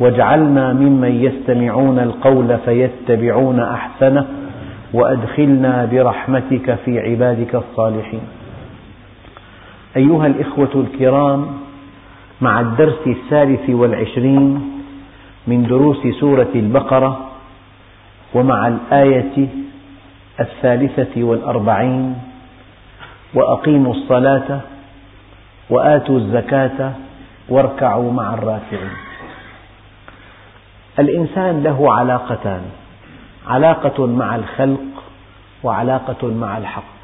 واجعلنا ممن يستمعون القول فيتبعون أحسنه وأدخلنا برحمتك في عبادك الصالحين. أيها الإخوة الكرام، مع الدرس 23 من دروس سورة البقرة، ومع الآية 43 وأقيموا الصلاة وآتوا الزكاة واركعوا مع الراكعين. الإنسان له علاقتان: علاقة مع الخلق وعلاقة مع الحق.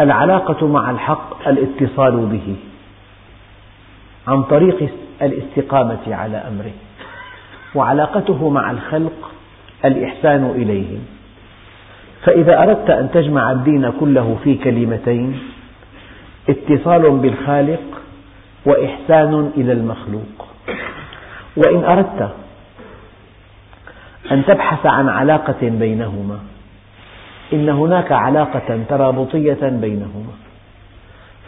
العلاقة مع الحق الاتصال به عن طريق الاستقامة على أمره، وعلاقته مع الخلق الإحسان إليهم. فإذا أردت أن تجمع الدين كله في كلمتين: اتصال بالخالق وإحسان إلى المخلوق. وإن أردت أن تبحث عن علاقة بينهما، إن هناك علاقة ترابطية بينهما،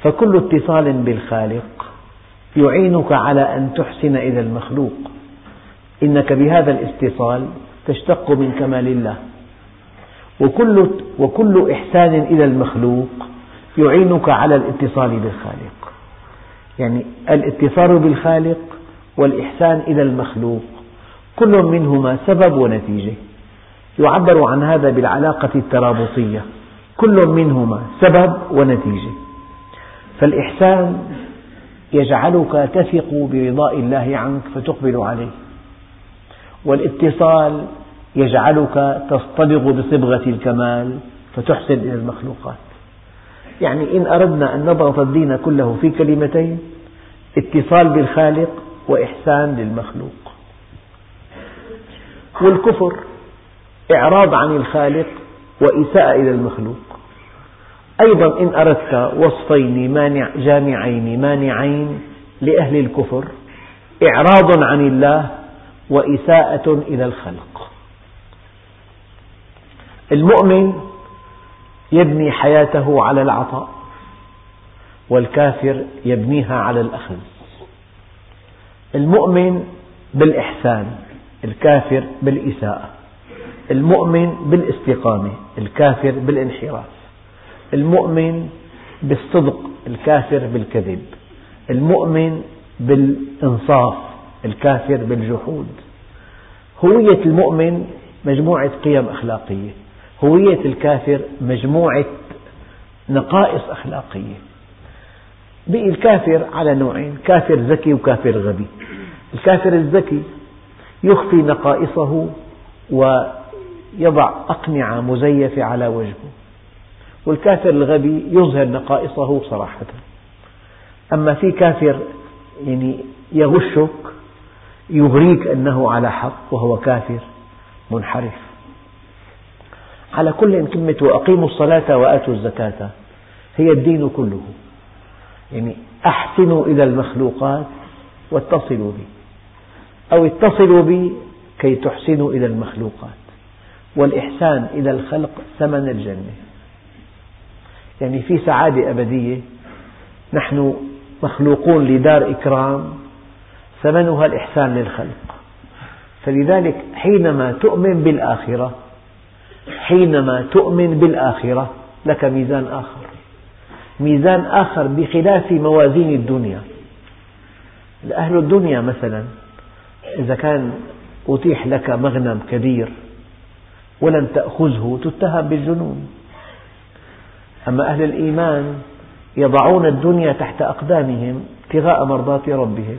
فكل اتصال بالخالق يعينك على أن تحسن إلى المخلوق، إنك بهذا الاتصال تشتق من كمال الله، وكل إحسان إلى المخلوق يعينك على الاتصال بالخالق. يعني الاتصال بالخالق والإحسان إلى المخلوق كل منهما سبب ونتيجة، يعبر عن هذا بالعلاقة الترابطية، كل منهما سبب ونتيجة. فالإحسان يجعلك تثق برضاء الله عنك فتقبل عليه، والاتصال يجعلك تصطبغ بصبغة الكمال فتحسن إلى المخلوقات. يعني إن أردنا أن نضغط الدين كله في كلمتين: اتصال بالخالق وإحسان للمخلوق. والكفر إعراض عن الخالق وإساءة إلى المخلوق. أيضا إن أردت وصفين جامعين مانعين لأهل الكفر: إعراض عن الله وإساءة إلى الخلق. المؤمن يبني حياته على العطاء، والكافر يبنيها على الأخذ. المؤمن بالإحسان، الكافر بالإساءة. المؤمن بالاستقامة، الكافر بالانحراف. المؤمن بالصدق، الكافر بالكذب. المؤمن بالإنصاف، الكافر بالجحود. هوية المؤمن مجموعة قيم أخلاقية، هوية الكافر مجموعة نقائص أخلاقية. الكافر على نوعين: كافر ذكي وكافر غبي. الكافر الذكي يخفي نقائصه ويضع أقنعة مزيفة على وجهه، والكافر الغبي يظهر نقائصه صراحة. أما في كافر يغشك، يغريك أنه على حق وهو كافر منحرف. على كل، كلمة وأقيموا الصلاة وآتوا الزكاة هي الدين كله. أحسنوا إلى المخلوقات واتصلوا بي، أو اتصلوا بي كي تحسنوا إلى المخلوقات. والإحسان إلى الخلق ثمن الجنة. في سعادة أبدية، نحن مخلوقون لدار إكرام ثمنها الإحسان للخلق. فلذلك حينما تؤمن بالآخرة لك ميزان آخر بخلاف موازين الدنيا. أهل الدنيا مثلا إذا كان أتيح لك مغنم كبير ولم تأخذه تتهم بالجنون. أما أهل الإيمان يضعون الدنيا تحت أقدامهم ابتغاء مرضات ربهم.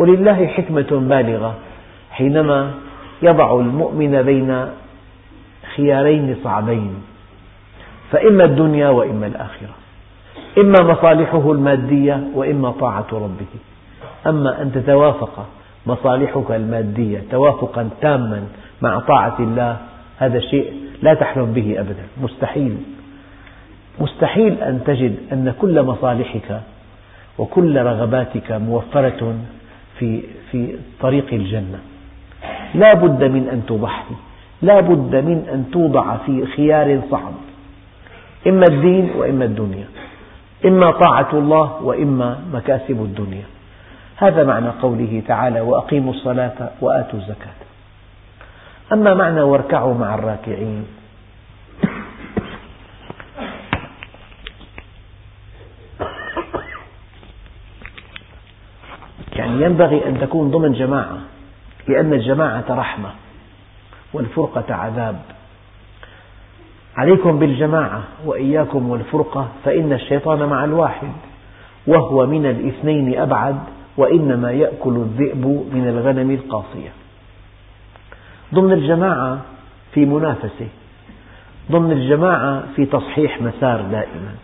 ولله حكمة بالغة حينما يضع المؤمن بين خيارين صعبين، فإما الدنيا وإما الآخرة، إما مصالحه المادية وإما طاعة ربه. أما أن تتوافق مصالحك المادية توافقا تاما مع طاعة الله، هذا شيء لا تحلم به أبدا، مستحيل. مستحيل أن تجد أن كل مصالحك وكل رغباتك موفرة في طريق الجنة. لا بد من أن تضحي، لا بد من أن توضع في خيار صعب، إما الدين وإما الدنيا، إما طاعة الله وإما مكاسب الدنيا. هذا معنى قوله تعالى: وأقيموا الصلاة وآتوا الزكاة. أما معنى واركعوا مع الراكعين، يعني ينبغي أن تكون ضمن جماعة، لأن الجماعة رحمة والفرقة عذاب. عليكم بالجماعة وإياكم والفرقة، فإن الشيطان مع الواحد وهو من الاثنين أبعد، وإنما يأكل الذئب من الغنم القاصية. ضمن الجماعة في منافسة، ضمن الجماعة في تصحيح مسار دائما،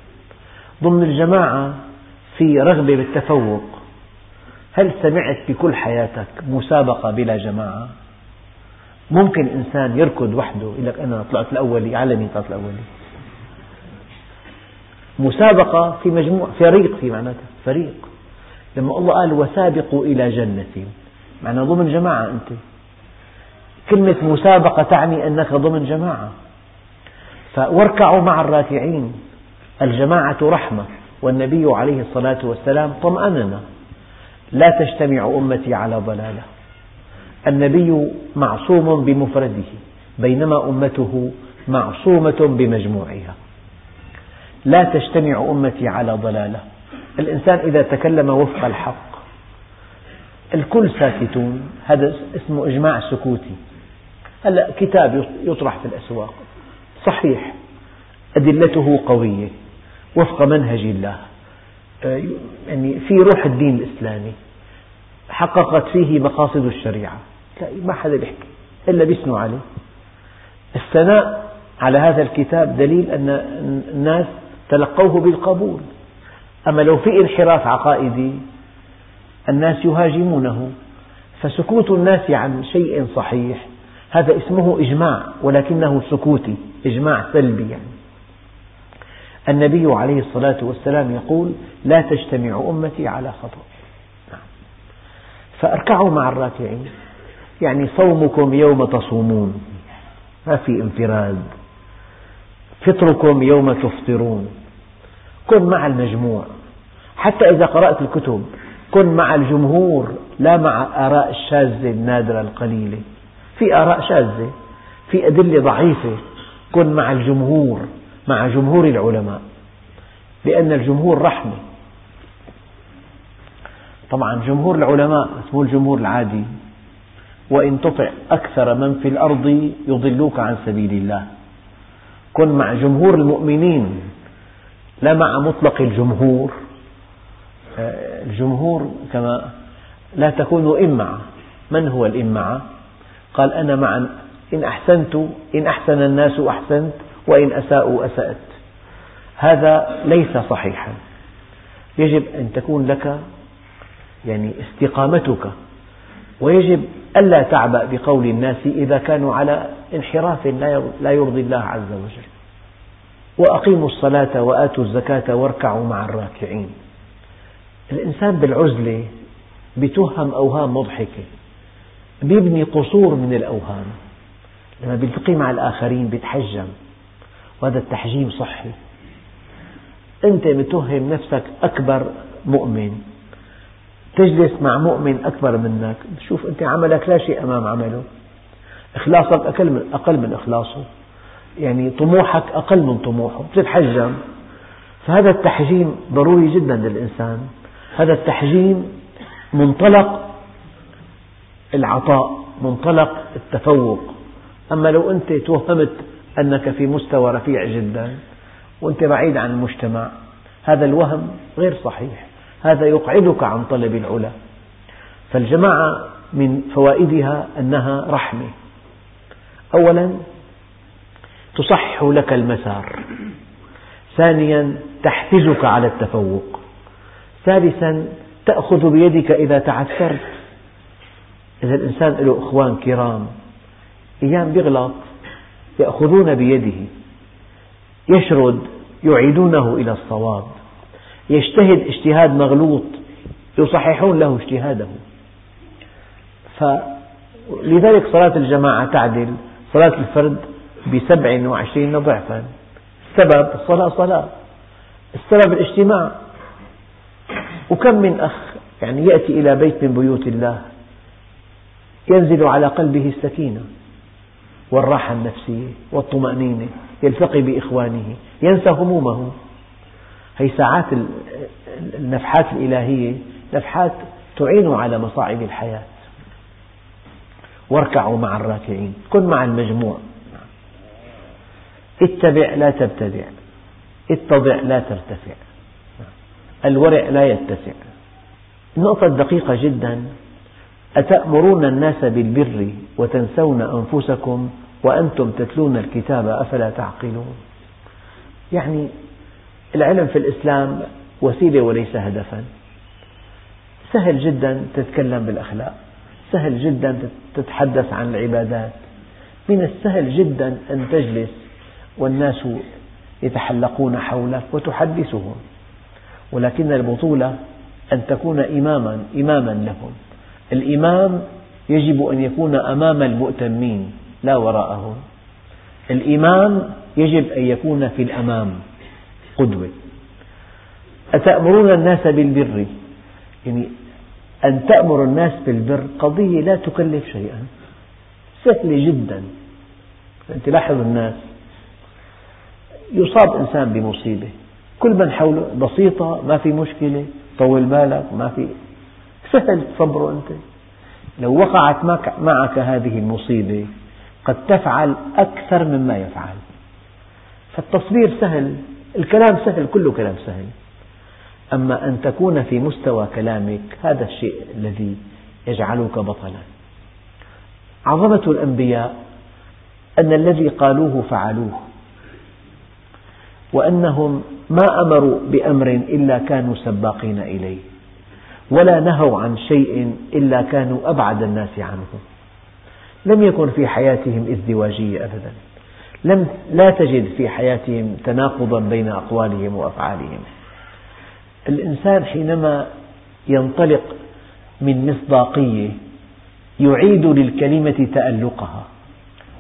ضمن الجماعة في رغبة بالتفوق. هل سمعت بكل حياتك مسابقة بلا جماعة؟ ممكن إنسان يركض وحده يقول لك أنا طلعت الأولي، عالمي طلعت الأولي. مسابقة في مجموعة، فريق، في معناتها فريق. لما الله قال وسابقوا إلى جنة، معناه ضمن جماعة أنت. كلمة مسابقة تعني أنك ضمن جماعة. فواركعوا مع الراكعين، الجماعة رحمة، والنبي عليه الصلاة والسلام طمأننا: لا تجتمع أمتي على ضلالة. النبي معصوم بمفرده، بينما أمته معصومة بمجموعها. لا تجتمع أمتي على ضلالة، الإنسان إذا تكلم وفق الحق الكل ساكتون، هذا اسمه إجماع سكوتي. هلأ كتاب يطرح في الأسواق صحيح، أدلته قوية وفق منهج الله، يعني في روح الدين الإسلامي، حققت فيه مقاصد الشريعة، ما حدا بيحكي إلا بيثنوا عليه. الثناء على هذا الكتاب دليل أن الناس تلقوه بالقبول. أما لو في انحراف عقائدي الناس يهاجمونه، فسكوت الناس عن شيء صحيح هذا اسمه إجماع، ولكنه سكوتي، إجماع سلبي. يعني النبي عليه الصلاة والسلام يقول: لا تجتمع أمتي على خطأ. فاركعوا مع الراكعين، يعني صومكم يوم تصومون، ما في انفراد، فطركم يوم تفطرون. كن مع المجموع، حتى إذا قرأت الكتب كن مع الجمهور، لا مع آراء الشاذة النادرة القليلة. في آراء شاذة، في أدلة ضعيفة، كن مع الجمهور، مع جمهور العلماء، لأن الجمهور رحمة. طبعا جمهور العلماء اسمه الجمهور العادي: وإن تطع أكثر من في الأرض يضلوك عن سبيل الله. كن مع جمهور المؤمنين، لا مع مطلق الجمهور. الجمهور كما لا تكونوا إمعة. من هو الإمعة؟ قال: أنا مع إن أحسن الناس أحسنت، وإن أساءوا أسأت. هذا ليس صحيحا. يجب أن تكون لك يعني استقامتك، ويجب ألا تعبأ بقول الناس إذا كانوا على انحراف لا يرضي الله عز وجل. وأقيموا الصلاة وآتوا الزكاة واركعوا مع الراكعين. الإنسان بالعزلة بتوهم أوهام مضحكة، بيبني قصور من الأوهام. لما بيلتقي مع الآخرين بيتحجم، وهذا التحجيم صحي. أنت متوهم نفسك أكبر مؤمن، تجلس مع مؤمن أكبر منك، شوف أنت عملك لا شيء أمام عمله، إخلاصك أقل من إخلاصه، يعني طموحك أقل من طموحه، بتتحجم. فهذا التحجيم ضروري جدا للإنسان. هذا التحجيم منطلق العطاء، منطلق التفوق. أما لو أنت توهمت أنك في مستوى رفيع جدا وأنت بعيد عن المجتمع، هذا الوهم غير صحيح، هذا يقعدك عن طلب العلا. فالجماعة من فوائدها أنها رحمة. أولا تصحح لك المسار، ثانيا تحفزك على التفوق، ثالثا تأخذ بيدك إذا تعثرت. إذا الإنسان له إخوان كرام أيام بيغلط يأخذون بيده، يشرد يعيدونه إلى الصواب، يجتهد اجتهاد مغلوط يصححون له اجتهاده. فلذلك صلاة الجماعة تعدل صلاة الفرد ب27 ضعفا. السبب الصلاة، السبب الاجتماع. وكم من أخ يعني يأتي إلى بيت من بيوت الله ينزل على قلبه السكينة والراحة النفسية والطمأنينة، يلتقي بإخوانه ينسى همومه. هي ساعات النفحات الإلهية، نفحات تعين على مصاعب الحياة. واركعوا مع الراكعين، كن مع المجموع. اتبع لا تبتدع، اتضع لا ترتفع، الورع لا يتسع. النقطة الدقيقة جدا، أتأمرون الناس بالبر وتنسون أنفسكم وأنتم تتلون الكتاب أفلا تعقلون. يعني العلم في الإسلام وسيلة وليس هدفا. سهل جدا تتكلم بالأخلاق، سهل جدا تتحدث عن العبادات، من السهل جدا أن تجلس والناس يتحلقون حولك وتحدثهم، ولكن البطولة أن تكون إماما لهم. الإمام يجب أن يكون أمام المؤتمين لا وراءهم. الإمام يجب أن يكون في الأمام قدوة. أتأمرون الناس بالبر، يعني أن تأمر الناس بالبر قضية لا تكلف شيئا، سهلة جدا. أنت لاحظ الناس، يصاب إنسان بمصيبة كل من حوله بسيطة، ما في مشكلة، طول بالك، ما في، سهل تصبره أنت. لو وقعت معك هذه المصيبة قد تفعل أكثر مما يفعل، فالتصبير سهل، الكلام سهل، كله كلام سهل. أما أن تكون في مستوى كلامك هذا الشيء الذي يجعلك بطلا. عظمة الأنبياء أن الذي قالوه فعلوه، وأنهم ما أمروا بأمر إلا كانوا سباقين إليه، ولا نهوا عن شيء إلا كانوا أبعد الناس عنه. لم يكن في حياتهم ازدواجية أبدا، لا تجد في حياتهم تناقضا بين أقوالهم وأفعالهم. الإنسان حينما ينطلق من مصداقية يعيد للكلمة تألقها.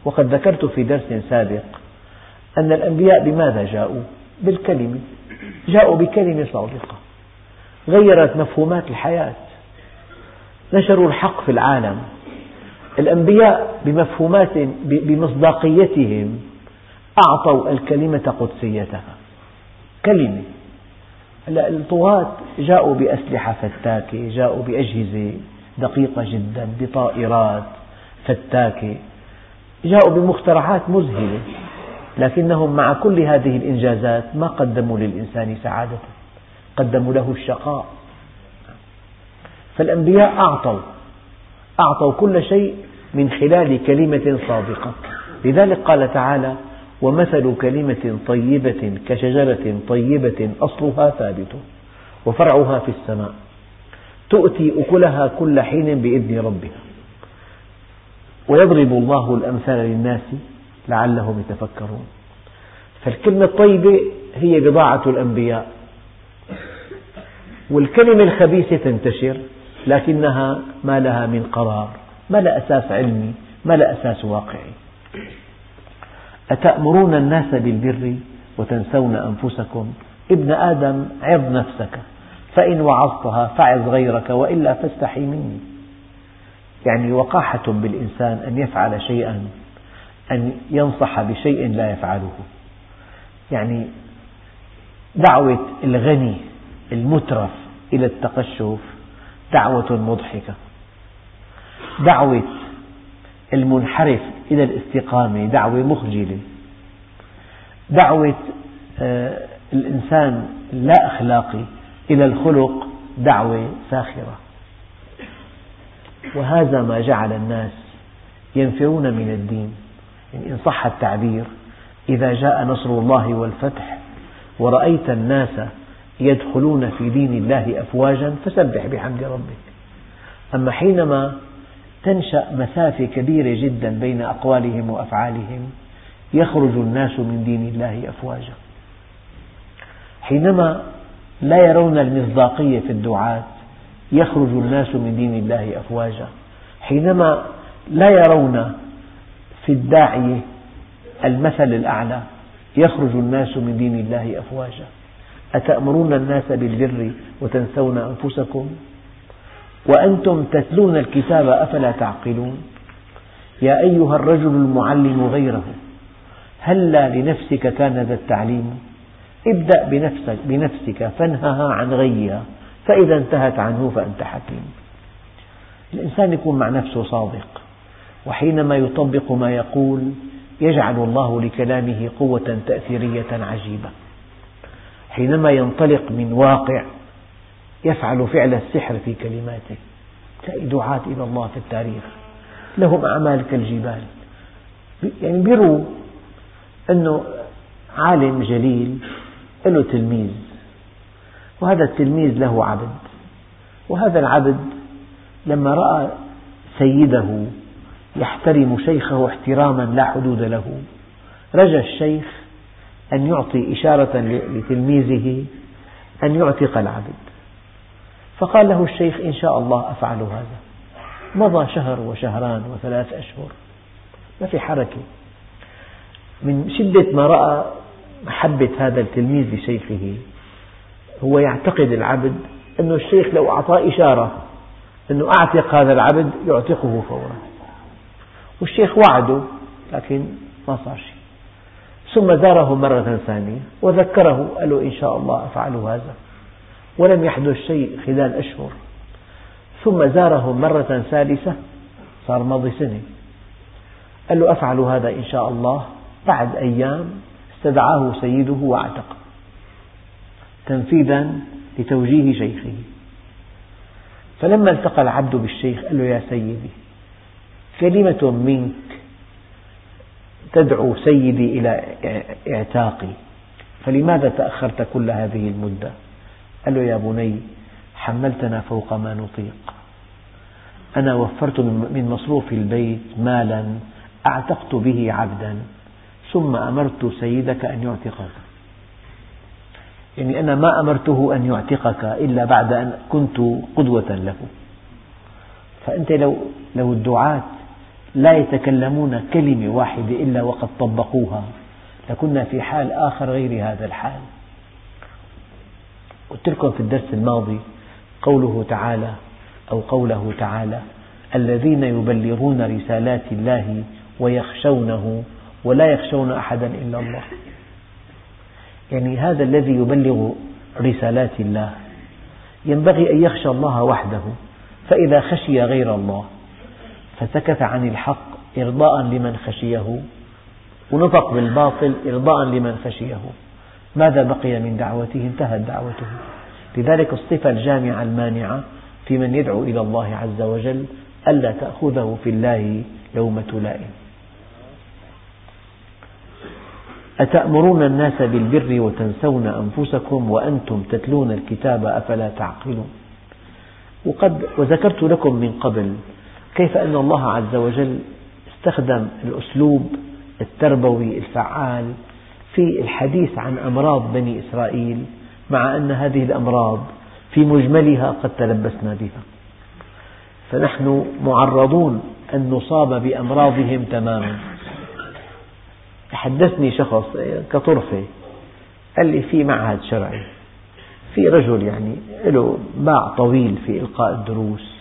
وقد ذكرت في درس سابق أن الأنبياء بماذا جاءوا؟ بالكلمة، جاءوا بكلمة صادقة غيرت مفهومات الحياة، نشروا الحق في العالم. الأنبياء بمصداقيتهم أعطوا الكلمة قدسيتها. كلمة. الطغاة جاءوا بأسلحة فتاكة، جاءوا بأجهزة دقيقة جدا، بطائرات فتاكة، جاءوا بمخترعات مذهلة، لكنهم مع كل هذه الإنجازات ما قدموا للإنسان سعادة، قدموا له الشقاء. فالأنبياء أعطوا كل شيء من خلال كلمة صادقة. لذلك قال تعالى: ومثل كلمة طيبة كشجرة طيبة أصلها ثابت وفرعها في السماء تؤتي أكلها كل حين بإذن ربها ويضرب الله الأمثال للناس لعلهم يتفكرون. فالكلمة الطيبة هي بضاعة الأنبياء، والكلمة الخبيثة تنتشر لكنها ما لها من قرار، ما لا أساس علمي، ما لا أساس واقعي. أتأمرون الناس بالبر وتنسون أنفسكم، ابن آدم عظ نفسك فإن وعظتها فعظ غيرك وإلا فاستحي مني. يعني وقاحة بالإنسان أن يفعل شيئا، أن ينصح بشيء لا يفعله. يعني دعوة الغني المترف إلى التقشف دعوة مضحكة، دعوة المنحرف إلى الاستقامة دعوة مخجلة، دعوة الإنسان اللا أخلاقي إلى الخلق دعوة ساخرة. وهذا ما جعل الناس ينفرون من الدين. إن صح التعبير، إذا جاء نصر الله والفتح ورأيت الناس يدخلون في دين الله أفواجا فسبح بحمد ربك. أما حينما تنشأ مسافة كبيرة جدا بين أقوالهم وأفعالهم، يخرج الناس من دين الله أفواجا. حينما لا يرون المصداقية في الدعاة يخرج الناس من دين الله أفواجا. حينما لا يرون في الداعية المثل الأعلى يخرج الناس من دين الله أفواجا. أتأمرون الناس بالبر وتنسون أنفسكم وأنتم تتلون الكتاب أفلا تعقلون. يا أيها الرجل المعلم غيره هلا لنفسك كان ذا التعليم، ابدأ بنفسك فانهها عن غيها، فإذا انتهت عنه فأنت حكيم. الإنسان يكون مع نفسه صادق، وحينما يطبق ما يقول يجعل الله لكلامه قوة تأثيرية عجيبة. حينما ينطلق من واقع يفعل فعل السحر في كلماته. تلاقي دعاة إلى الله في التاريخ لهم أعمال كالجبال، يعني بيروا أنه عالم جليل له تلميذ، وهذا التلميذ له عبد، وهذا العبد لما رأى سيده يحترم شيخه احتراما لا حدود له رجى الشيخ أن يعطي إشارة لتلميذه أن يعتق العبد، فقال له الشيخ إن شاء الله أفعل هذا. مضى شهر وشهران وثلاث أشهر ما في حركة، من شدة ما رأى محبة هذا التلميذ لشيخه هو يعتقد العبد أن الشيخ لو أعطاه إشارة أنه أعتق هذا العبد يعتقه فورا، والشيخ وعده لكن ما صار شيء. ثم زاره مرة ثانية وذكره، قال له إن شاء الله أفعل هذا، ولم يحدث شيء خلال أشهر. ثم زاره مرة ثالثة، صار ماضي سنة، قال له أفعل هذا إن شاء الله. بعد أيام استدعاه سيده واعتقه تنفيذا لتوجيه شيخه. فلما التقى العبد بالشيخ قال له يا سيدي كلمة منك تدعو سيدي إلى اعتاقي، فلماذا تأخرت كل هذه المدة؟ قال له يا بني حملتنا فوق ما نطيق، أنا وفرت من مصروف البيت مالا أعتقت به عبدا، ثم أمرت سيدك أن يعتقك، يعني أنا ما أمرته أن يعتقك إلا بعد أن كنت قدوة له. فأنت لو الدعاة لا يتكلمون كلمة واحدة إلا وقد طبقوها لكنا في حال آخر غير هذا الحال. قلت لكم في الدرس الماضي قوله تعالى الذين يبلغون رسالات الله ويخشونه ولا يخشون أحدا إلا الله، يعني هذا الذي يبلغ رسالات الله ينبغي أن يخشى الله وحده، فإذا خشي غير الله فسكت عن الحق إرضاء لمن خشيه ونطق بالباطل إرضاء لمن خشيه، ماذا بقي من دعوته؟ انتهت دعوته. لذلك الصفة الجامعة المانعة في من يدعو إلى الله عز وجل ألا تأخذه في الله لومة لائم. أتأمرون الناس بالبر وتنسون أنفسكم وأنتم تتلون الكتاب أفلا تعقلون. وذكرت لكم من قبل كيف أن الله عز وجل استخدم الأسلوب التربوي الفعال في الحديث عن أمراض بني إسرائيل، مع أن هذه الأمراض في مجملها قد تلبسنا بها، فنحن معرضون أن نصاب بأمراضهم تماما. حدثني شخص كطرفة قال لي في معهد شرعي في رجل يعني له باع طويل في إلقاء الدروس،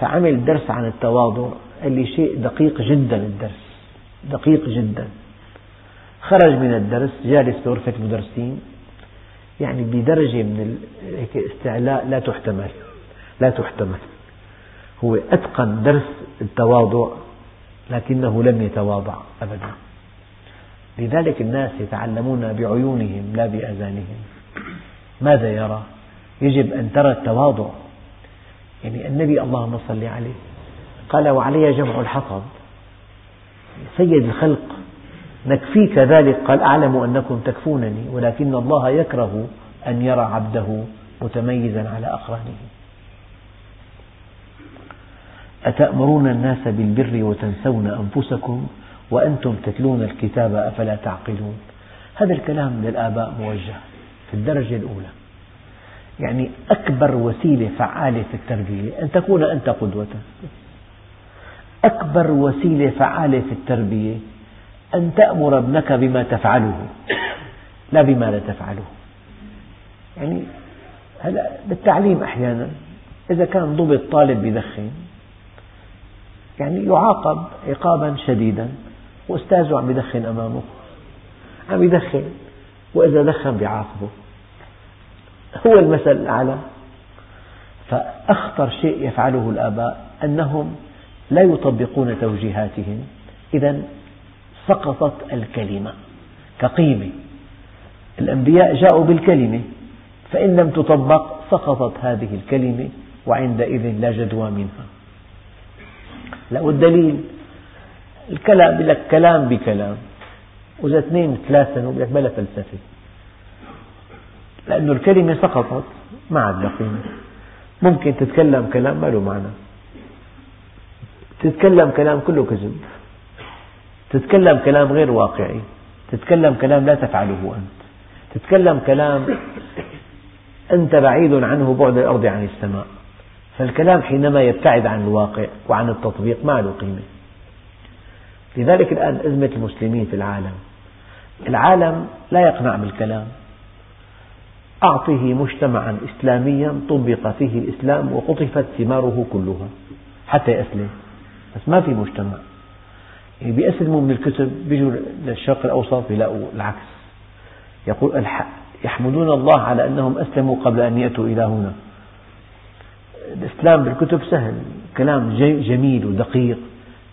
فعمل درس عن التواضع، قال لي شيء دقيق جدا، الدرس دقيق جدا. خرج من الدرس جالس في غرفة مدرسين يعني بدرجة من الاستعلاء لا تحتمل، هو أتقن درس التواضع لكنه لم يتواضع أبدا. لذلك الناس يتعلمون بعيونهم لا بآذانهم. ماذا يرى؟ يجب أن ترى التواضع. يعني النبي اللهم صل عليه قال وعلي جمع الحطب، سيد الخلق نكفيك ذلك، قال أعلم أنكم تكفونني ولكن الله يكره أن يرى عبده متميزا على أقرانه. أتأمرون الناس بالبر وتنسون أنفسكم وأنتم تتلون الكتاب أفلا تعقلون. هذا الكلام للآباء موجه في الدرجة الأولى. يعني أكبر وسيلة فعالة في التربية أن تكون أنت قدوة. أكبر وسيلة فعالة في التربية أن تأمر ابنك بما تفعله لا بما لا تفعله. يعني هلأ بالتعليم أحيانا إذا كان ضبط طالب يدخن يعني يعاقب عقابا شديدا، وأستاذه عم يدخن أمامه عم يدخن، وإذا دخن يعاقبه، هو المثل الأعلى. فأخطر شيء يفعله الآباء أنهم لا يطبقون توجيهاتهم، إذن سقطت الكلمة كقيمة. الأنبياء جاءوا بالكلمة، فإن لم تطبق سقطت هذه الكلمة، وعندئذ لا جدوى منها. له الدليل، الكلام لك كلام بكلام، وإذا اثنين ثلاثة بلك بلا فلسفة، لأن الكلمة سقطت ما عاد قيمة. ممكن تتكلم كلام ما له معنى، تتكلم كلام كله كذب، تتكلم كلام غير واقعي، تتكلم كلام لا تفعله أنت، تتكلم كلام أنت بعيد عنه بعد الأرض عن السماء. فالكلام حينما يبتعد عن الواقع وعن التطبيق ما له قيمة. لذلك الآن أزمة المسلمين في العالم، العالم لا يقنع بالكلام. أعطه مجتمعا إسلاميا طبق فيه الإسلام وقطفت ثماره كلها حتى يأسلم، بس ما في مجتمع. يعني بيأسلموا من الكتب، بيجوا للشرق الأوسط يلاقوا العكس، يقول الحق يحمدون الله على أنهم أسلموا قبل أن يأتوا إلى هنا. الإسلام بالكتب سهل، كلام جميل ودقيق،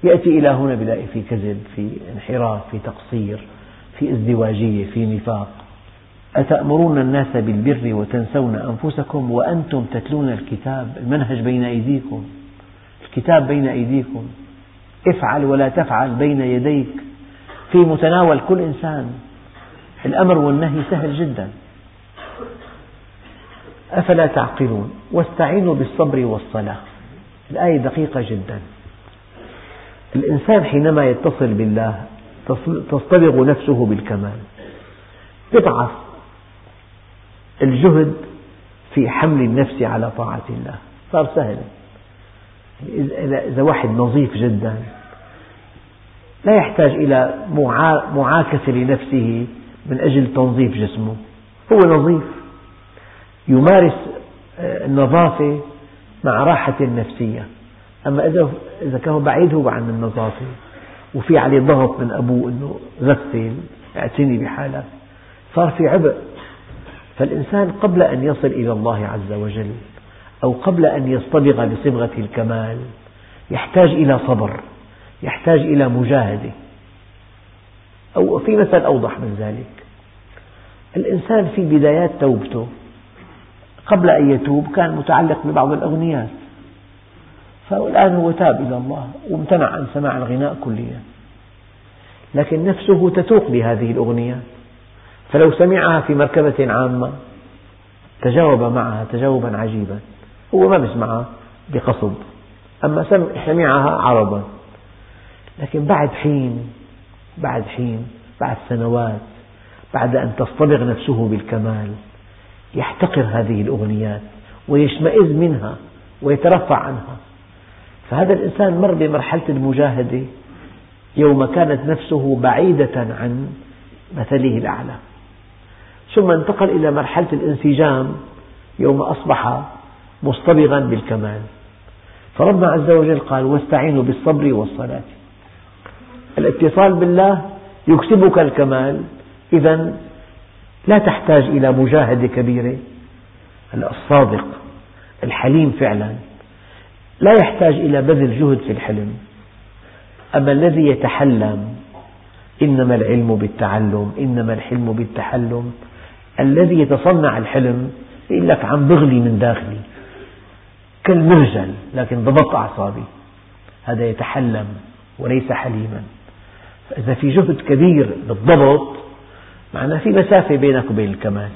يأتي إلى هنا بلاقي في كذب، في انحراف، في تقصير، في ازدواجية، في نفاق. أتأمرون الناس بالبر وتنسون أنفسكم وأنتم تتلون الكتاب. المنهج بين أيديكم، الكتاب بين أيديكم، افعل ولا تفعل بين يديك، في متناول كل إنسان، الأمر والنهي سهل جدا. أفلا تعقلون واستعينوا بالصبر والصلاة. الآية دقيقة جدا. الإنسان حينما يتصل بالله تصطبغ نفسه بالكمال، تضعف الجهد في حمل النفس على طاعة الله، صار سهل. إذا واحد نظيف جدا لا يحتاج إلى معاكسة لنفسه من أجل تنظيف جسمه، هو نظيف، يمارس النظافة مع راحة نفسية. أما إذا كان بعيده عن النظافة وفي عليه ضغط من أبوه أنه غسل اعتني بحالك، صار في عبء. فالإنسان قبل أن يصل إلى الله عز وجل أو قبل أن يصطبغ بصبغة الكمال يحتاج إلى صبر، يحتاج إلى مجاهدة. أو في مثل أوضح من ذلك، الإنسان في بدايات توبته قبل أن يتوب كان متعلق ببعض الأغنيات، فالآن هو تاب إلى الله وامتنع عن سماع الغناء كليا، لكن نفسه تتوق بهذه الأغنيات، فلو سمعها في مركبة عامة تجاوب معها تجاوبا عجيبا، هو ما بسمعها بقصد، أما سمعها عربا، لكن بعد حين بعد سنوات بعد أن تصطبغ نفسه بالكمال يحتقر هذه الأغنيات ويشمئز منها ويترفع عنها. فهذا الإنسان مر بمرحلة المجاهدة يوم كانت نفسه بعيدة عن مثله الأعلى، ثم انتقل إلى مرحلة الانسجام يوم أصبح مصطبغا بالكمال. فربنا عز وجل قال واستعينوا بالصبر والصلاة. الاتصال بالله يكسبك الكمال، إذا لا تحتاج إلى مجاهدة كبيرة. الصادق الحليم فعلا لا يحتاج إلى بذل جهد في الحلم، أما الذي يتحلم، إنما العلم بالتعلم إنما الحلم بالتحلم، الذي يتصنع الحلم يقول لك عم بغلي من داخلي كالمرجل لكن ضبط أعصابي، هذا يتحلم وليس حليما. فإذا في جهد كبير بالضبط معناه في مسافة بينك وبين الكمال.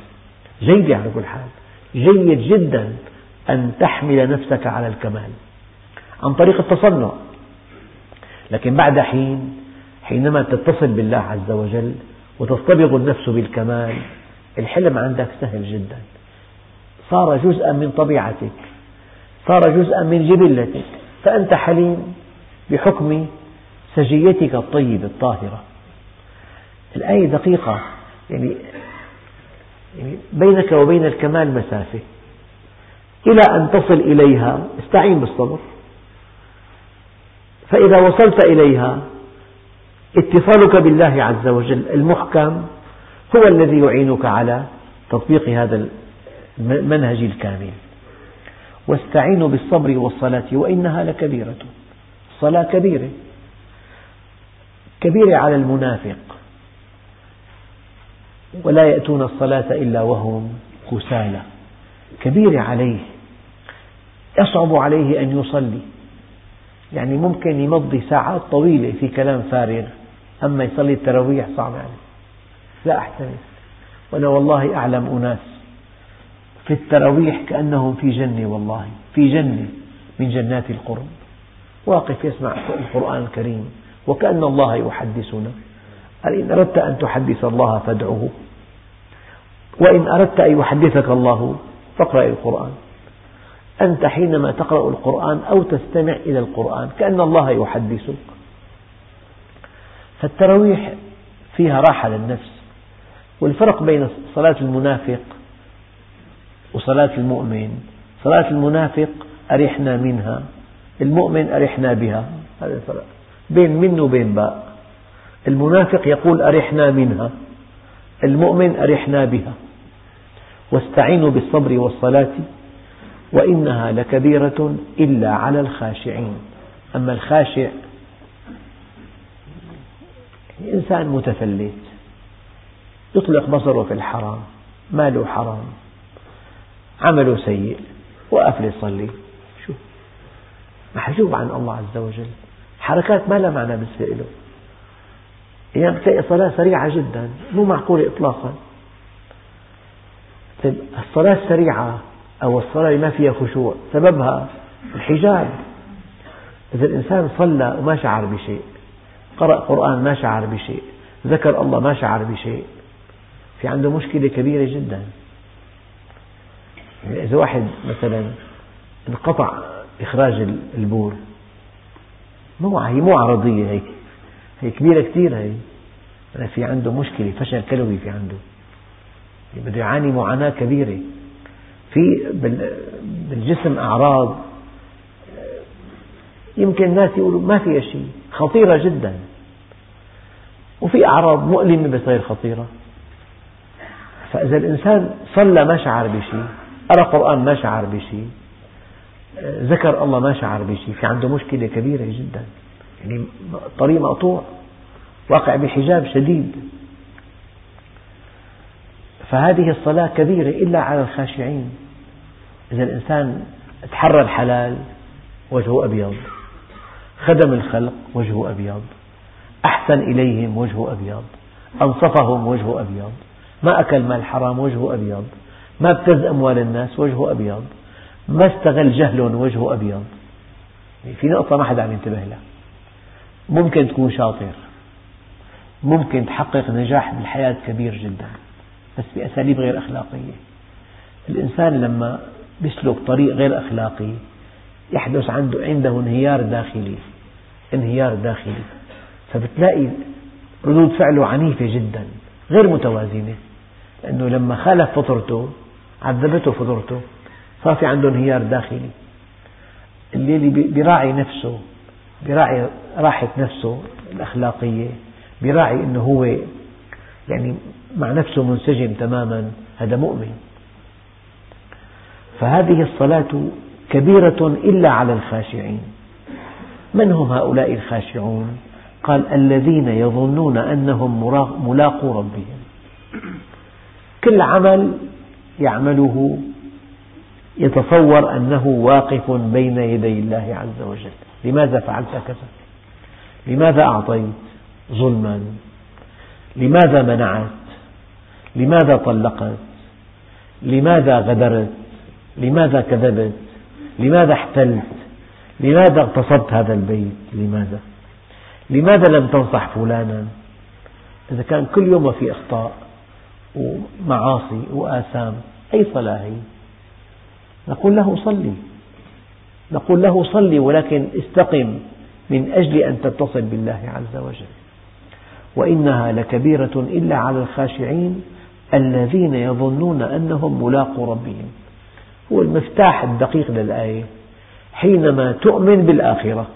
جيد على كل حال، جيد جدا أن تحمل نفسك على الكمال، عن طريق التصنع. لكن بعد حينما تتصل بالله عز وجل وتصطبغ النفس بالكمال، الحلم عندك سهل جدا، صار جزءا من طبيعتك، صار جزءا من جبلتك، فأنت حليم بحكم سجيتك الطيبة الطاهرة. الآية دقيقة، يعني بينك وبين الكمال مسافة، إلى أن تصل إليها استعين بالصبر، فإذا وصلت إليها اتصالك بالله عز وجل المحكم هو الذي يعينك على تطبيق هذا المنهج الكامل. واستعينوا بالصبر والصلاة وإنها لكبيرة، الصلاة كبيرة كبيرة على المنافق، ولا يأتون الصلاة إلا وهم كسالى، كبيرة عليه، يصعب عليه أن يصلي، يعني ممكن يمضي ساعات طويلة في كلام فارغ، أما يصلي التراويح صعب عليه. لا أحتمل، وأنا والله أعلم أناس في التراويح كأنهم في جنة، والله في جنة من جنات القرب، واقف يسمع القرآن الكريم وكأن الله يحدثنا. إن أردت أن تحدث الله فادعه، وإن أردت أن يحدثك الله فاقرأ القرآن. أنت حينما تقرأ القرآن أو تستمع إلى القرآن كأن الله يحدثك. فالتراويح فيها راحة للنفس، والفرق بين صلاة المنافق وصلاة المؤمن، صلاة المنافق أرحنا منها، المؤمن أرحنا بها، هذا الفرق بين من وبين باء. المنافق يقول أرحنا منها، المؤمن أرحنا بها. واستعينوا بالصبر والصلاة وإنها لكبيرة إلا على الخاشعين. أما الخاشع إنسان متفلت، يطلق بصره في الحرام، ماله حرام، عمله سيء، وقف ليصلي، شو محجوب عن الله عز وجل، حركات ما لها معنى بالنسبة له. أيام تلاقي صلاة سريعة جدا، مو معقولة إطلاقا. الصلاة السريعة أو الصلاة اللي ما فيها خشوع سببها الحجاب. إذا الإنسان صلى وما شعر بشيء، قرأ قرآن ما شعر بشيء، ذكر الله ما شعر بشيء، في عنده مشكلة كبيرة جدا. يعني إذا واحد مثلا انقطع إخراج البول، مو عرضية، هي كبيرة كثير، هي في عنده مشكلة، فشل كلوي في عنده، بده يعاني معاناة كبيرة. في بالجسم أعراض يمكن الناس يقولوا ما فيها شيء، خطيرة جدا، وفي أعراض مؤلمة بس غير خطيرة. فإذا الإنسان صلى ما شعر بشيء، قرأ قرآن ما شعر بشيء، ذكر الله ما شعر بشيء، في عنده مشكلة كبيرة جدا، يعني طريق مقطوع، واقع بحجاب شديد. فهذه الصلاة كبيرة إلا على الخاشعين. إذا الإنسان تحرى الحلال وجهه أبيض، خدم الخلق وجهه أبيض، أحسن إليهم وجهه أبيض، أنصفهم وجهه أبيض، ما أكل مال حرام وجهه أبيض، ما ابتز أموال الناس وجهه أبيض، ما استغل جهل وجهه أبيض. في نقطة ما حدا عم ينتبه لها، ممكن تكون شاطر، ممكن تحقق نجاح بالحياة كبير جدا، بس بأساليب غير أخلاقية. الإنسان لما يسلك طريق غير أخلاقي يحدث عنده انهيار داخلي، فبتلاقي ردود فعله عنيفة جدا غير متوازنة، لأنه لما خالف فطرته عذبته فطرته، صار في عنده انهيار داخلي. اللي بيراعي نفسه، بيراعي راحة نفسه الأخلاقية، بيراعي أنه هو يعني مع نفسه منسجم تماما، هذا مؤمن. فهذه الصلاة كبيرة إلا على الخاشعين. من هم هؤلاء الخاشعون؟ قال الذين يظنون أنهم ملاقو ربهم. كل عمل يعمله يتصور أنه واقف بين يدي الله عز وجل. لماذا فعلت كذا؟ لماذا أعطيت ظلما؟ لماذا منعت؟ لماذا طلقت؟ لماذا غدرت؟ لماذا كذبت؟ لماذا احتلت؟ لماذا اغتصبت هذا البيت؟ لماذا؟ لماذا لم تنصح فلانا؟ إذا كان كل يوم في أخطاء ومعاصي وآثام أي صلاة هي؟ نقول له صلي ولكن استقم من أجل أن تتصل بالله عز وجل. وإنها لكبيرة إلا على الخاشعين الذين يظنون أنهم ملاقوا ربهم. هو المفتاح الدقيق للآية، حينما تؤمن بالآخرة،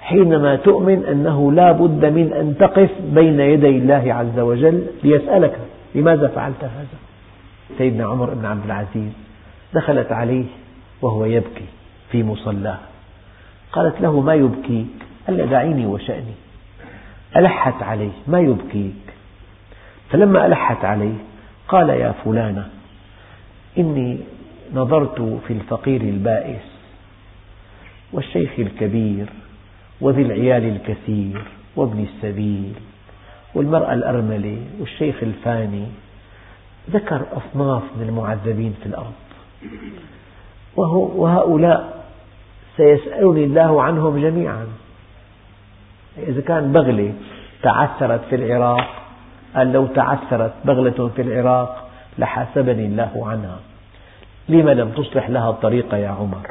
حينما تؤمن أنه لا بد من أن تقف بين يدي الله عز وجل ليسألك لماذا فعلت هذا. سيدنا عمر بن عبد العزيز دخلت عليه وهو يبكي في مصلاه، قالت له: ما يبكيك؟ قال: دعيني وشأني. ألحت عليه: ما يبكيك؟ فلما ألحت عليه قال: يا فلانة، إني نظرت في الفقير البائس والشيخ الكبير وذي العيال الكثير وابن السبيل والمرأة الأرملة والشيخ الفاني، ذكر أصناف من المعذبين في الأرض، وهؤلاء سيسألني الله عنهم جميعا. إذا كان بغلة تعثرت في العراق، قال: لو تعثرت بغلة في العراق لحاسبني الله عنها، لما لم تصلح لها الطريقة يا عمر.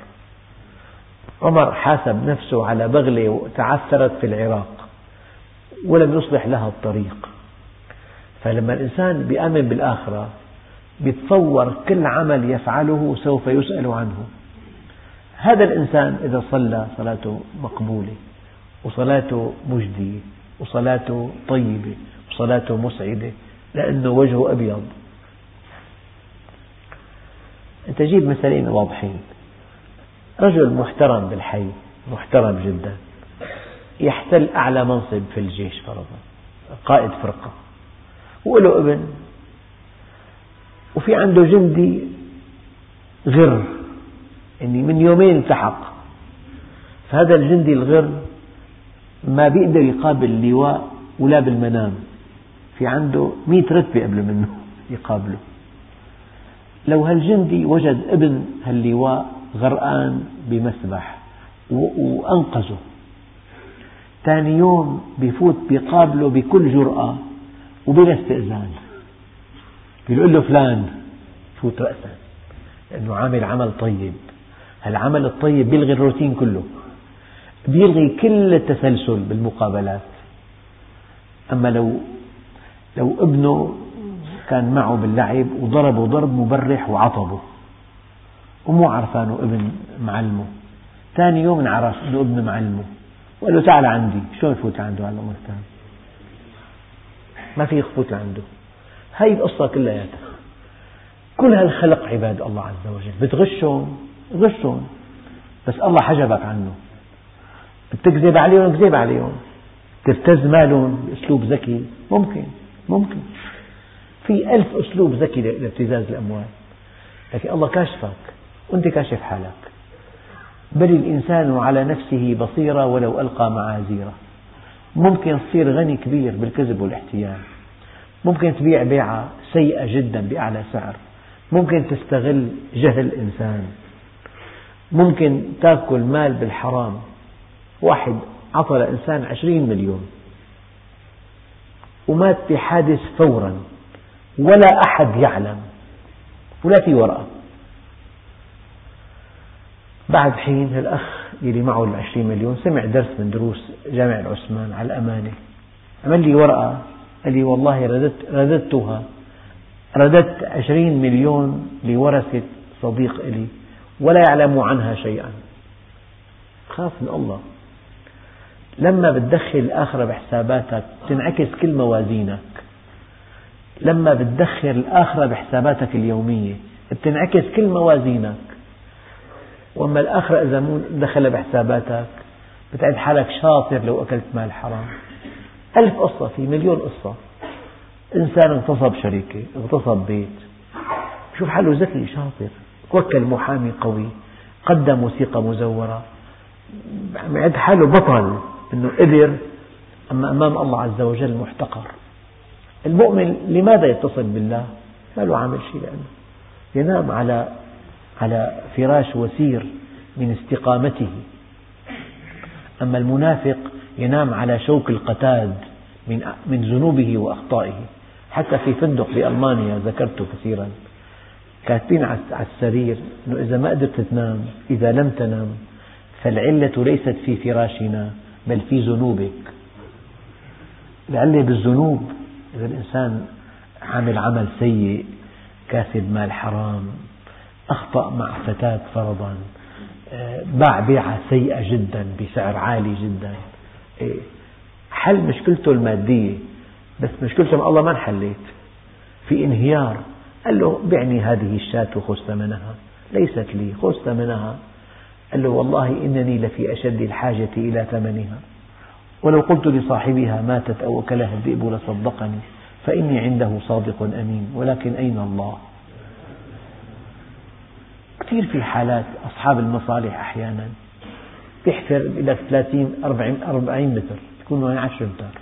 عمر حاسب نفسه على بغلة تعثرت في العراق ولم يصلح لها الطريق. فلما الإنسان بيؤمن بالآخرة بيتصور كل عمل يفعله سوف يسأل عنه. هذا الإنسان إذا صلى صلاته مقبولة، وصلاته مجدية، وصلاته طيبة، وصلاته مسعدة، لأنه وجهه أبيض. أنت جيب مثالين واضحين. رجل محترم بالحي، محترم جدا، يحتل أعلى منصب في الجيش فرضا، قائد فرقة، وله ابن، وفي عنده جندي غر، يعني من يومين التحق. فهذا الجندي الغر ما بيقدر يقابل اللواء ولا بالمنام، في عنده 100 رتبة قبل منه يقابله. لو هالجندي وجد ابن هاللواء غرقان بمسبح وأنقذه، ثاني يوم بيفوت بيقابله بكل جرأة وبلا استئذان، بيقول له: فلان، فوت رأسا، لأنه عامل عمل طيب. هالعمل الطيب بيلغي الروتين كله، بيلغي كل التسلسل بالمقابلات. أما لو ابنه كان معه باللعب وضربه ضرب مبرح وعطبه ومو عرفانه ابن معلمه، ثاني يوم انعرف أنه ابن معلمه وقال له: تعال عندي. شلون يفوت عنده على الأمر الثاني؟ ما في يفوت عنده. هاي القصة كلها ياتها، كل هالخلق عباد الله عز وجل، بتغشهم بس الله حجبك عنه. بتكذب عليهم، تبتز مالهم بأسلوب ذكي، ممكن في 1000 أسلوب ذكي لابتزاز الأموال، لكن الله كاشفك وأنت كاشف حالك. بل الإنسان على نفسه بصيرة ولو ألقى معاذيرة. ممكن تصير غني كبير بالكذب والاحتيال، ممكن تبيع بيعة سيئة جدا بأعلى سعر، ممكن تستغل جهل إنسان، ممكن تأكل مال بالحرام. واحد عطل إنسان 20 مليون ومات في حادث فورا ولا أحد يعلم ولا في ورقة. بعد حين الأخ اللي معه 20 مليون سمع درس من دروس جامع العثمان على الأمانة، عمل لي ورقة قال لي: والله رددت 20 مليون لورثة صديق إلي ولا يعلم عنها شيئا. خاف من الله. لما بتدخل الآخرة بحساباتك تنعكس كل موازينك، لما بتدخل الآخرة بحساباتك اليومية بتنعكس كل موازينك. وأما الآخرة إذا مو دخل بحساباتك بتعد حالك شاطر لو أكلت مال حرام. 1000 قصة، في 1,000,000 قصة. إنسان اغتصب شركة، اغتصب بيت، شوف حاله ذكي شاطر، وكل محامي قوي، قدم وثيقة مزورة، يعد حاله بطل إنه قدر، أما أمام الله عز وجل محتقر. المؤمن لماذا يتصل بالله؟ ما له عامل شيء، لأنه ينام على فراش وسير من استقامته. أما المنافق ينام على شوك القتاد من ذنوبه وأخطائه. حتى في فندق بألمانيا ذكرته كثيرا، كاتبين على السرير أنه إذا ما قدرت تنام، إذا لم تنام فالعلة ليست في فراشنا بل في ذنوبك. العلة بالذنوب، إذا الإنسان عامل عمل سيء، كاسب مال حرام، أخطأ مع فتاة فرضا، باع بيعة سيئة جدا بسعر عالي جدا، حل مشكلته المادية بس مشكلته مع الله ما انحلت، في انهيار، قال له بعني هذه الشاة وخذ ثمنها، ليست لي، خذ ثمنها، قال له والله إنني لفي أشد الحاجة إلى ثمنها، ولو قلت لصاحبها ماتت أو أكلها الذئب لصدقني فإني عنده صادق أمين، ولكن أين الله؟ كثير في حالات أصحاب المصالح أحيانا يحفر إلى 30-40 متر، يكون معي 10 متر،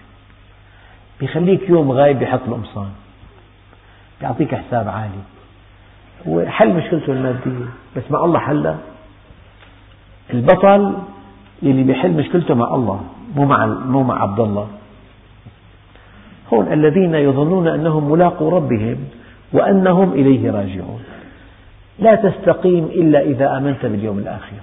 بيخليك يوم غايب يحط القمصان، بيعطيك حساب عالي، وحل مشكلته المادية بس مع الله حلها. البطل يلي بيحل مشكلته مع الله مو مع عبد الله. هون الذين يظنون أنهم ملاقوا ربهم وأنهم إليه راجعون. لا تستقيم إلا إذا آمنت باليوم الآخر.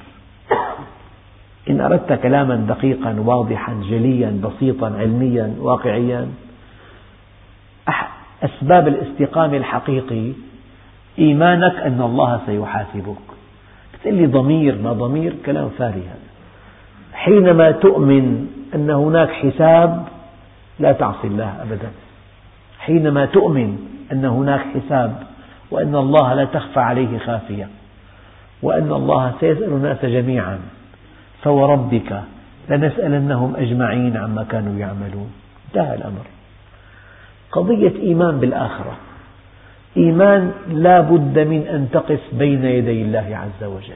إن أردت كلاما دقيقا واضحا جليا بسيطا علميا واقعيا، أسباب الاستقامة الحقيقي إيمانك أن الله سيحاسبك. بتقول لي ضمير ما ضمير، كلام فارغ. حينما تؤمن أن هناك حساب لا تعصي الله أبدا، حينما تؤمن أن هناك حساب وأن الله لا تخفى عليه خافية، وأن الله سيسأل الناس جميعا، فوربك لنسألنهم أجمعين عما كانوا يعملون. انتهى الأمر. قضية إيمان بالآخرة، إيمان لا بد من أن تقف بين يدي الله عز وجل،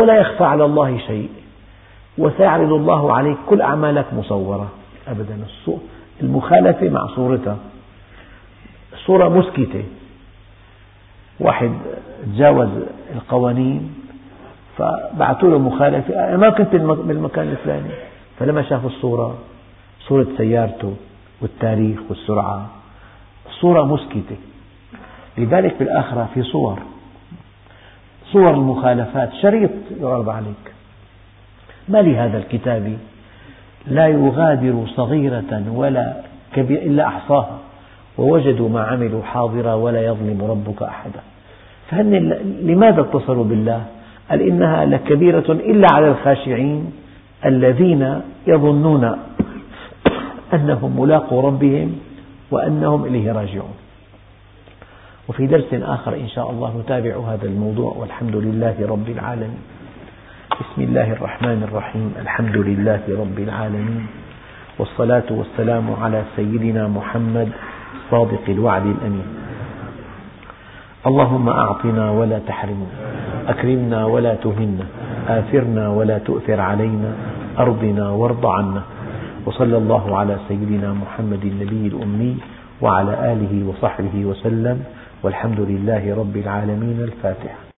ولا يخفى على الله شيء، وسيعرض الله عليك كل أعمالك مصورة أبدا. المخالفة مع صورتها، صورة مسكتة. واحد تجاوز القوانين فبعثوا له مخالفة، ما كنت بالمكان الفلاني، فلما شافوا الصورة، صورة سيارته والتاريخ والسرعة، صورة مسكتة. لذلك بالآخرة في صور المخالفات، شريط يعرض عليك. ما لهذا الكتاب لا يغادر صغيرة ولا كبيرة إلا أحصاها ووجدوا ما عملوا حاضرا ولا يظلم ربك أحدا. فهن لماذا اتصلوا بالله؟ قال إنها لكبيرة إلا على الخاشعين الذين يظنون أنهم ملاقوا ربهم وأنهم إليه راجعون. وفي درس آخر إن شاء الله نتابع هذا الموضوع، والحمد لله رب العالمين. بسم الله الرحمن الرحيم. الحمد لله رب العالمين، والصلاة والسلام على سيدنا محمد صادق الوعد الأمين. اللهم أعطنا ولا تحرمنا، أكرمنا ولا تهنا، آثرنا ولا تؤثر علينا، أرضنا وارض عنا. وصلى الله على سيدنا محمد النبي الأمي وعلى آله وصحبه وسلم، والحمد لله رب العالمين. الفاتحة.